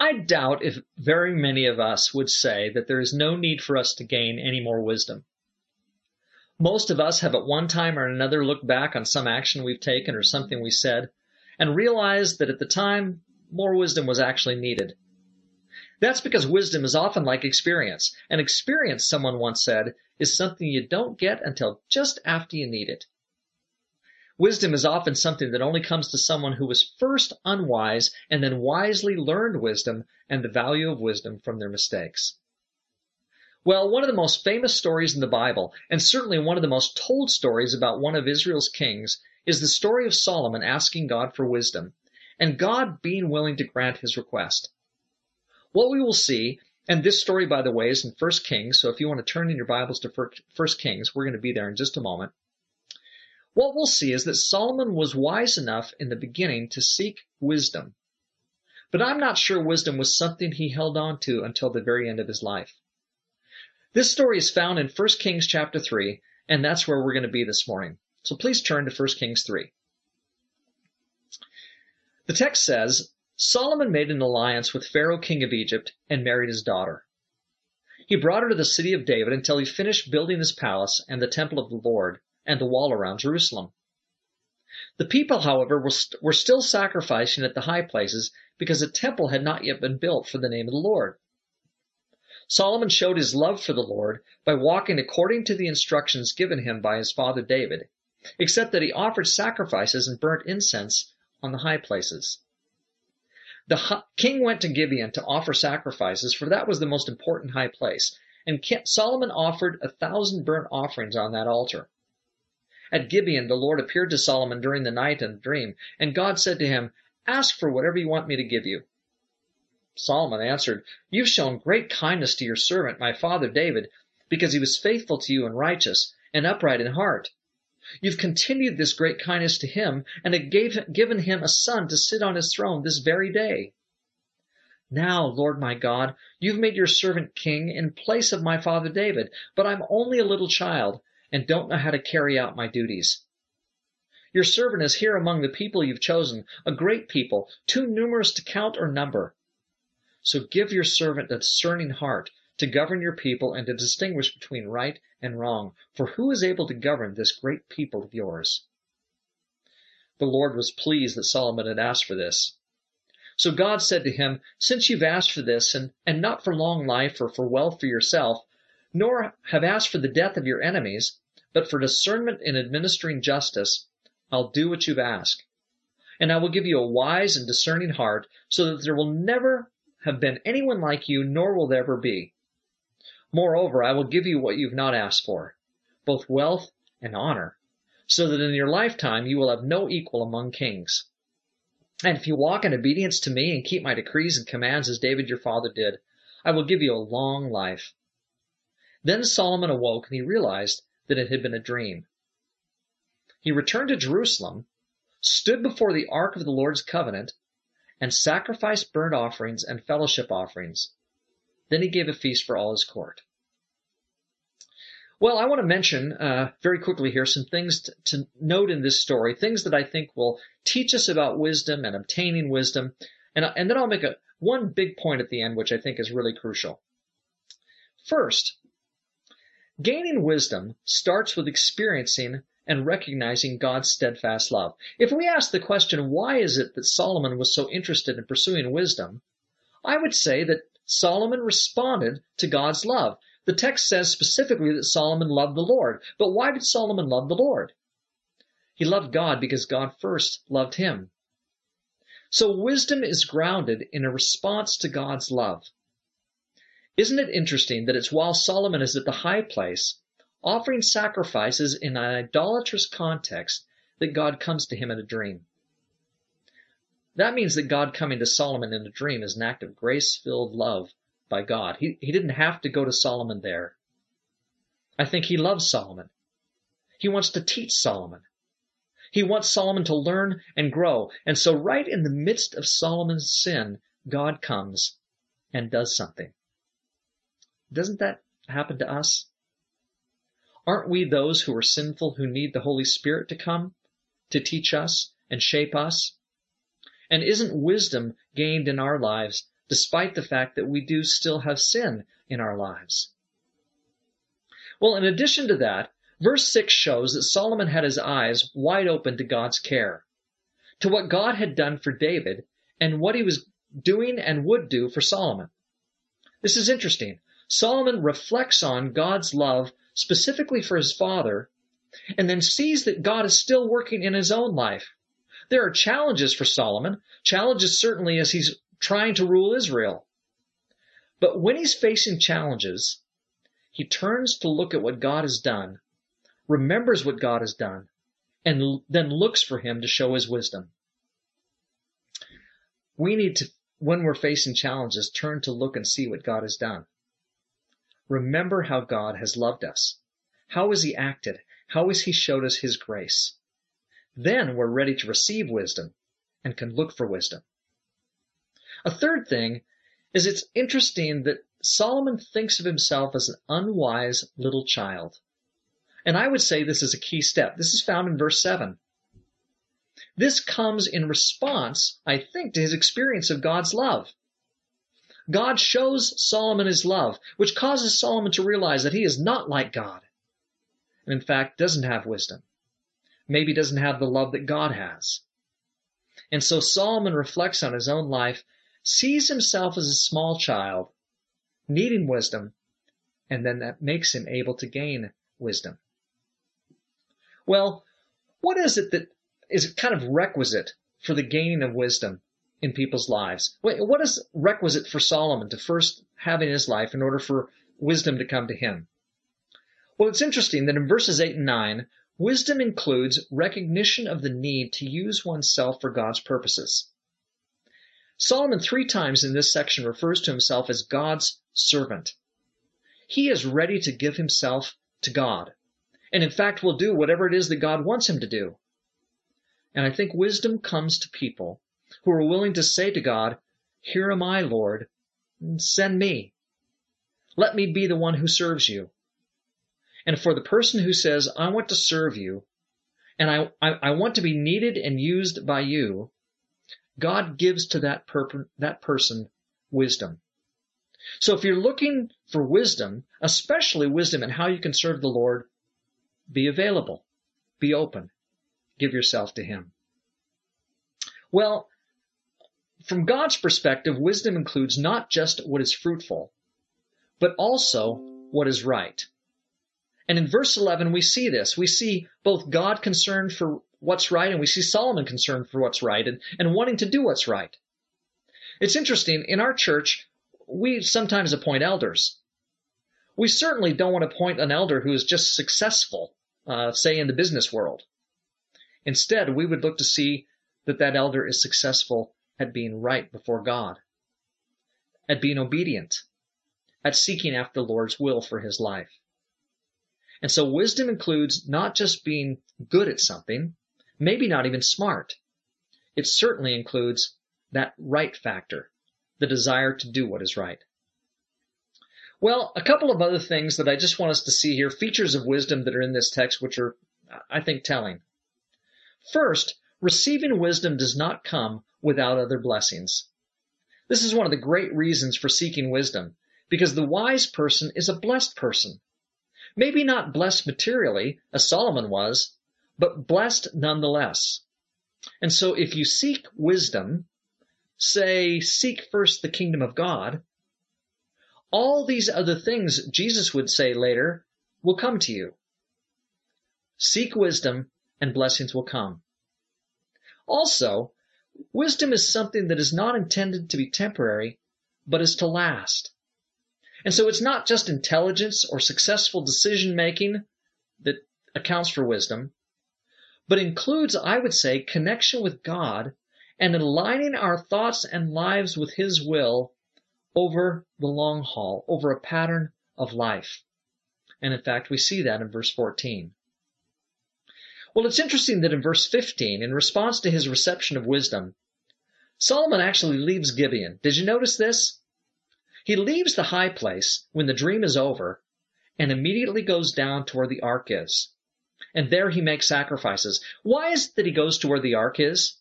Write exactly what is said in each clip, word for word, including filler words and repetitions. I doubt if very many of us would say that there is no need for us to gain any more wisdom. Most of us have at one time or another looked back on some action we've taken or something we said and realized that at the time, more wisdom was actually needed. That's because wisdom is often like experience. And experience, someone once said, is something you don't get until just after you need it. Wisdom is often something that only comes to someone who was first unwise and then wisely learned wisdom and the value of wisdom from their mistakes. Well, one of the most famous stories in the Bible, and certainly one of the most told stories about one of Israel's kings, is the story of Solomon asking God for wisdom, and God being willing to grant his request. What we will see, and this story, by the way, is in First Kings, so if you want to turn in your Bibles to First Kings, we're going to be there in just a moment. What we'll see is that Solomon was wise enough in the beginning to seek wisdom, but I'm not sure wisdom was something he held on to until the very end of his life. This story is found in First Kings chapter three, and that's where we're going to be this morning. So please turn to First Kings three. The text says, Solomon made an alliance with Pharaoh, king of Egypt, and married his daughter. He brought her to the city of David until he finished building his palace and the temple of the Lord and the wall around Jerusalem. The people, however, were, st- were still sacrificing at the high places because a temple had not yet been built for the name of the Lord. Solomon showed his love for the Lord by walking according to the instructions given him by his father David, except that he offered sacrifices and burnt incense on the high places. The ha- king went to Gibeon to offer sacrifices, for that was the most important high place, and King- Solomon offered a thousand burnt offerings on that altar. At Gibeon, the Lord appeared to Solomon during the night in a dream, and God said to him, "Ask for whatever you want me to give you." Solomon answered, "You've shown great kindness to your servant, my father David, because he was faithful to you and righteous and upright in heart. You've continued this great kindness to him and have gave, given him a son to sit on his throne this very day. Now, Lord my God, you've made your servant king in place of my father David, but I'm only a little child and don't know how to carry out my duties. Your servant is here among the people you've chosen, a great people, too numerous to count or number. So give your servant a discerning heart to govern your people and to distinguish between right and wrong, for who is able to govern this great people of yours?" The Lord was pleased that Solomon had asked for this. So God said to him, "Since you've asked for this, and, and not for long life or for wealth for yourself, nor have asked for the death of your enemies, but for discernment in administering justice, I'll do what you've asked. And I will give you a wise and discerning heart, so that there will never have been anyone like you, nor will there ever be. Moreover, I will give you what you've not asked for, both wealth and honor, so that in your lifetime you will have no equal among kings. And if you walk in obedience to me and keep my decrees and commands as David your father did, I will give you a long life." Then Solomon awoke and he realized that it had been a dream. He returned to Jerusalem, stood before the ark of the Lord's covenant, and sacrificed burnt offerings and fellowship offerings. Then he gave a feast for all his court. Well, I want to mention uh, very quickly here some things to, to note in this story, things that I think will teach us about wisdom and obtaining wisdom, and, and then I'll make a, one big point at the end, which I think is really crucial. First, gaining wisdom starts with experiencing and recognizing God's steadfast love. If we ask the question, why is it that Solomon was so interested in pursuing wisdom, I would say that Solomon responded to God's love. The text says specifically that Solomon loved the Lord. But why did Solomon love the Lord? He loved God because God first loved him. So wisdom is grounded in a response to God's love. Isn't it interesting that it's while Solomon is at the high place, offering sacrifices in an idolatrous context, that God comes to him in a dream? That means that God coming to Solomon in a dream is an act of grace-filled love by God. He, he didn't have to go to Solomon there. I think he loves Solomon. He wants to teach Solomon. He wants Solomon to learn and grow. And so right in the midst of Solomon's sin, God comes and does something. Doesn't that happen to us? Aren't we those who are sinful who need the Holy Spirit to come to teach us and shape us? And isn't wisdom gained in our lives despite the fact that we do still have sin in our lives. Well, in addition to that, verse six shows that Solomon had his eyes wide open to God's care, to what God had done for David and what he was doing and would do for Solomon. This is interesting. Solomon reflects on God's love specifically for his father and then sees that God is still working in his own life. There are challenges for Solomon, challenges certainly as he's trying to rule Israel. But when he's facing challenges, he turns to look at what God has done, remembers what God has done, and then looks for him to show his wisdom. We need to, when we're facing challenges, turn to look and see what God has done. Remember how God has loved us. How has he acted? How has he showed us his grace? Then we're ready to receive wisdom and can look for wisdom. A third thing is it's interesting that Solomon thinks of himself as an unwise little child. And I would say this is a key step. This is found in verse seven. This comes in response, I think, to his experience of God's love. God shows Solomon his love, which causes Solomon to realize that he is not like God, and in fact doesn't have wisdom. Maybe doesn't have the love that God has. And so Solomon reflects on his own life, sees himself as a small child, needing wisdom, and then that makes him able to gain wisdom. Well, what is it that is kind of requisite for the gaining of wisdom in people's lives? What is requisite for Solomon to first have in his life in order for wisdom to come to him? Well, it's interesting that in verses eight and nine, wisdom includes recognition of the need to use oneself for God's purposes. Solomon three times in this section refers to himself as God's servant. He is ready to give himself to God, and in fact will do whatever it is that God wants him to do. And I think wisdom comes to people who are willing to say to God, "Here am I, Lord, send me. Let me be the one who serves you." And for the person who says, I want to serve you, and I, I, I want to be needed and used by you, God gives to that, perp- that person wisdom. So if you're looking for wisdom, especially wisdom in how you can serve the Lord, be available, be open, give yourself to him. Well, from God's perspective, wisdom includes not just what is fruitful, but also what is right. And in verse eleven, we see this. We see both God concerned for what's right, and we see Solomon concerned for what's right and, and wanting to do what's right. It's interesting. In our church, we sometimes appoint elders. We certainly don't want to appoint an elder who is just successful, uh, say, in the business world. Instead, we would look to see that that elder is successful at being right before God, at being obedient, at seeking after the Lord's will for his life. And so wisdom includes not just being good at something, maybe not even smart. It certainly includes that right factor, the desire to do what is right. Well, a couple of other things that I just want us to see here, features of wisdom that are in this text, which are, I think, telling. First, receiving wisdom does not come without other blessings. This is one of the great reasons for seeking wisdom, because the wise person is a blessed person. Maybe not blessed materially, as Solomon was, but blessed nonetheless. And so if you seek wisdom, say, seek first the kingdom of God, all these other things, Jesus would say later, will come to you. Seek wisdom and blessings will come. Also, wisdom is something that is not intended to be temporary, but is to last. And so it's not just intelligence or successful decision-making that accounts for wisdom, but includes, I would say, connection with God and aligning our thoughts and lives with his will over the long haul, over a pattern of life. And in fact, we see that in verse fourteen. Well, it's interesting that in verse fifteen, in response to his reception of wisdom, Solomon actually leaves Gibeon. Did you notice this? He leaves the high place when the dream is over and immediately goes down to where the ark is. And there he makes sacrifices. Why is it that he goes to where the ark is?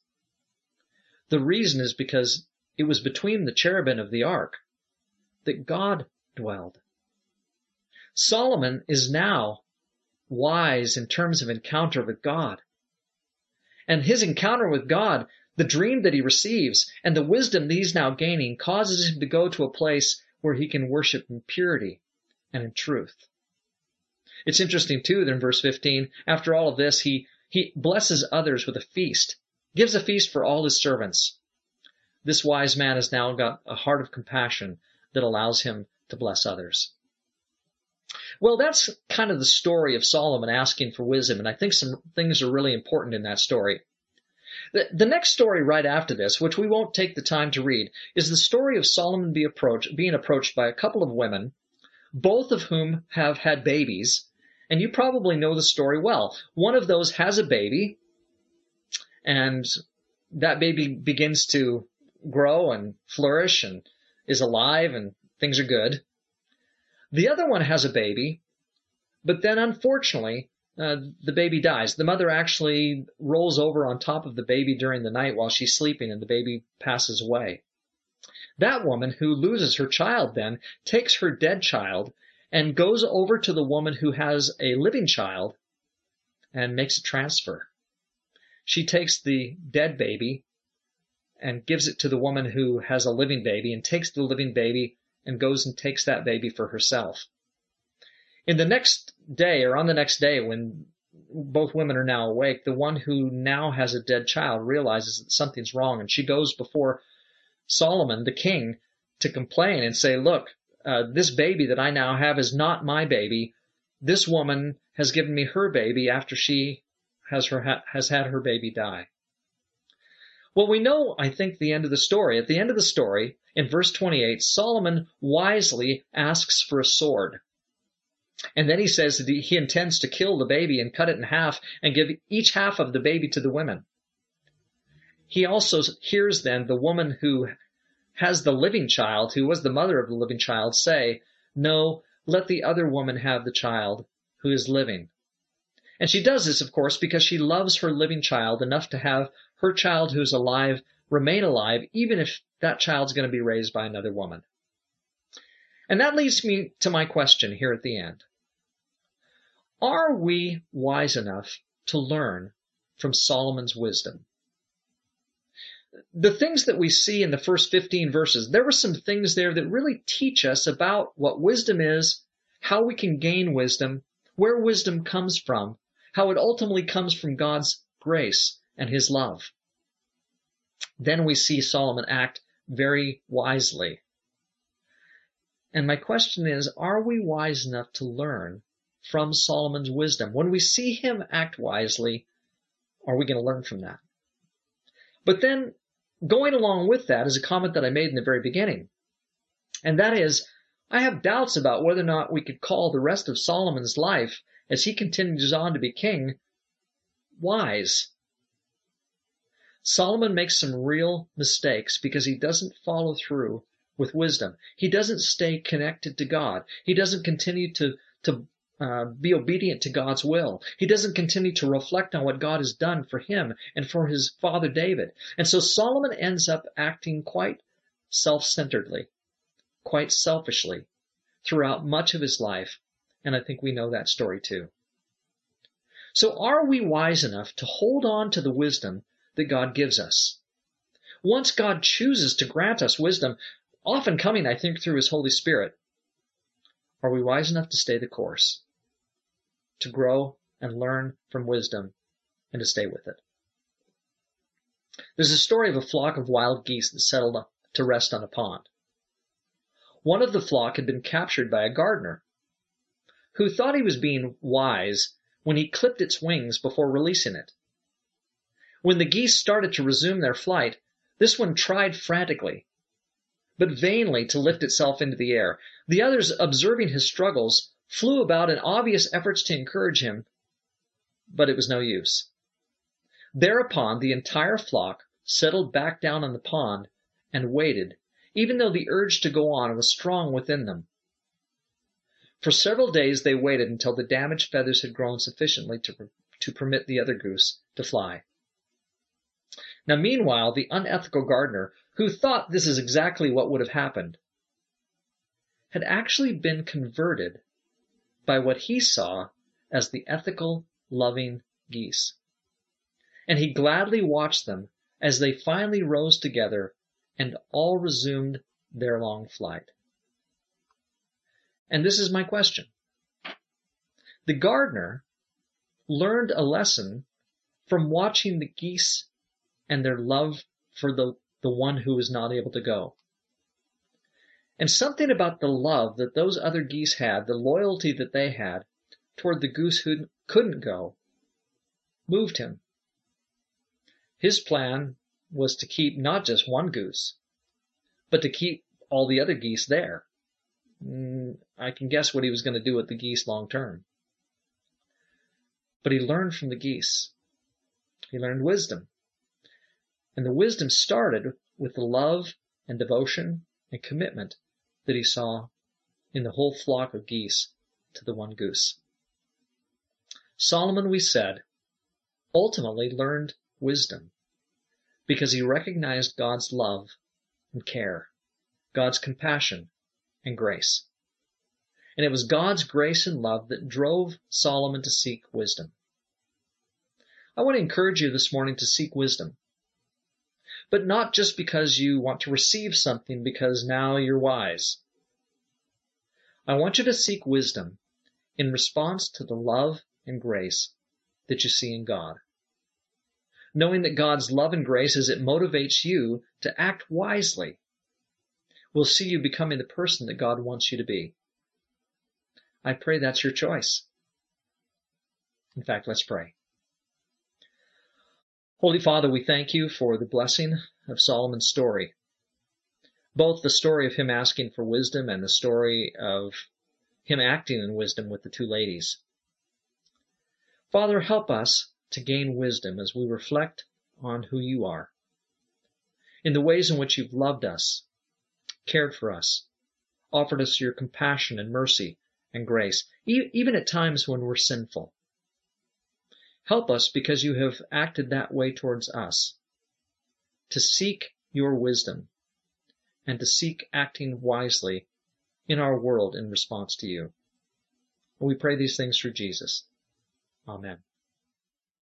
The reason is because It was between the cherubim of the ark that God dwelled. Solomon is now wise in terms of encounter with God. And his encounter with God, the dream that he receives, and the wisdom that he's now gaining causes him to go to a place where he can worship in purity and in truth. It's interesting, too, that in verse fifteen, after all of this, he, he blesses others with a feast, gives a feast for all his servants. This wise man has now got a heart of compassion that allows him to bless others. Well, that's kind of the story of Solomon asking for wisdom, and I think some things are really important in that story. The, the next story right after this, which we won't take the time to read, is the story of Solomon be approach, being approached by a couple of women, both of whom have had babies, and you probably know the story well. One of those has a baby, and that baby begins to grow and flourish and is alive and things are good. The other one has a baby, but then unfortunately, uh, the baby dies. The mother actually rolls over on top of the baby during the night while she's sleeping, and the baby passes away. That woman who loses her child then takes her dead child and goes over to the woman who has a living child and makes a transfer. She takes the dead baby and gives it to the woman who has a living baby and takes the living baby and goes and takes that baby for herself. In the next day, or on the next day, when both women are now awake, the one who now has a dead child realizes that something's wrong, and she goes before Solomon, the king, to complain and say, look, uh, this baby that I now have is not my baby. This woman has given me her baby after she has, her ha- has had her baby die. Well, we know, I think, the end of the story. At the end of the story, in verse twenty-eight, Solomon wisely asks for a sword. And then he says that he intends to kill the baby and cut it in half and give each half of the baby to the women. He also hears then the woman who has the living child, who was the mother of the living child, say, no, let the other woman have the child who is living. And she does this, of course, because she loves her living child enough to have her child who's alive remain alive, even if that child's going to be raised by another woman. And that leads me to my question here at the end. Are we wise enough to learn from Solomon's wisdom? The things that we see in the first fifteen verses, there were some things there that really teach us about what wisdom is, how we can gain wisdom, where wisdom comes from, how it ultimately comes from God's grace and his love. Then we see Solomon act very wisely. And my question is, are we wise enough to learn from Solomon's wisdom? When we see him act wisely, are we going to learn from that? But then, going along with that is a comment that I made in the very beginning. And that is, I have doubts about whether or not we could call the rest of Solomon's life, as he continues on to be king, wise. Solomon makes some real mistakes because he doesn't follow through with wisdom. He doesn't stay connected to God. He doesn't continue to, to uh, be obedient to God's will. He doesn't continue to reflect on what God has done for him and for his father David. And so Solomon ends up acting quite self-centeredly, quite selfishly throughout much of his life. And I think we know that story too. So are we wise enough to hold on to the wisdom that God gives us? Once God chooses to grant us wisdom, often coming, I think, through his Holy Spirit, are we wise enough to stay the course, to grow and learn from wisdom, and to stay with it? There's a story of a flock of wild geese that settled to rest on a pond. One of the flock had been captured by a gardener who thought he was being wise when he clipped its wings before releasing it. When the geese started to resume their flight, this one tried frantically, but vainly, to lift itself into the air. The others, observing his struggles, flew about in obvious efforts to encourage him, but it was no use. Thereupon, the entire flock settled back down on the pond and waited, even though the urge to go on was strong within them. For several days they waited until the damaged feathers had grown sufficiently to, to permit the other goose to fly. Now, meanwhile, the unethical gardener, who thought this is exactly what would have happened, had actually been converted by what he saw as the ethical, loving geese. And he gladly watched them as they finally rose together and all resumed their long flight. And this is my question. The gardener learned a lesson from watching the geese and their love for the, the one who was not able to go. And something about the love that those other geese had, the loyalty that they had toward the goose who couldn't go, moved him. His plan was to keep not just one goose, but to keep all the other geese there. I can guess what he was going to do with the geese long term. But he learned from the geese. He learned wisdom. And the wisdom started with the love and devotion and commitment that he saw in the whole flock of geese to the one goose. Solomon, we said, ultimately learned wisdom because he recognized God's love and care, God's compassion and grace. And it was God's grace and love that drove Solomon to seek wisdom. I want to encourage you this morning to seek wisdom, but not just because you want to receive something because now you're wise. I want you to seek wisdom in response to the love and grace that you see in God. Knowing that God's love and grace, as it motivates you to act wisely, will see you becoming the person that God wants you to be. I pray that's your choice. In fact, let's pray. Holy Father, we thank you for the blessing of Solomon's story, both the story of him asking for wisdom and the story of him acting in wisdom with the two ladies. Father, help us to gain wisdom as we reflect on who you are, in the ways in which you've loved us, cared for us, offered us your compassion and mercy and grace, e- even at times when we're sinful. Help us, because you have acted that way towards us, to seek your wisdom and to seek acting wisely in our world in response to you. And we pray these things through Jesus. Amen.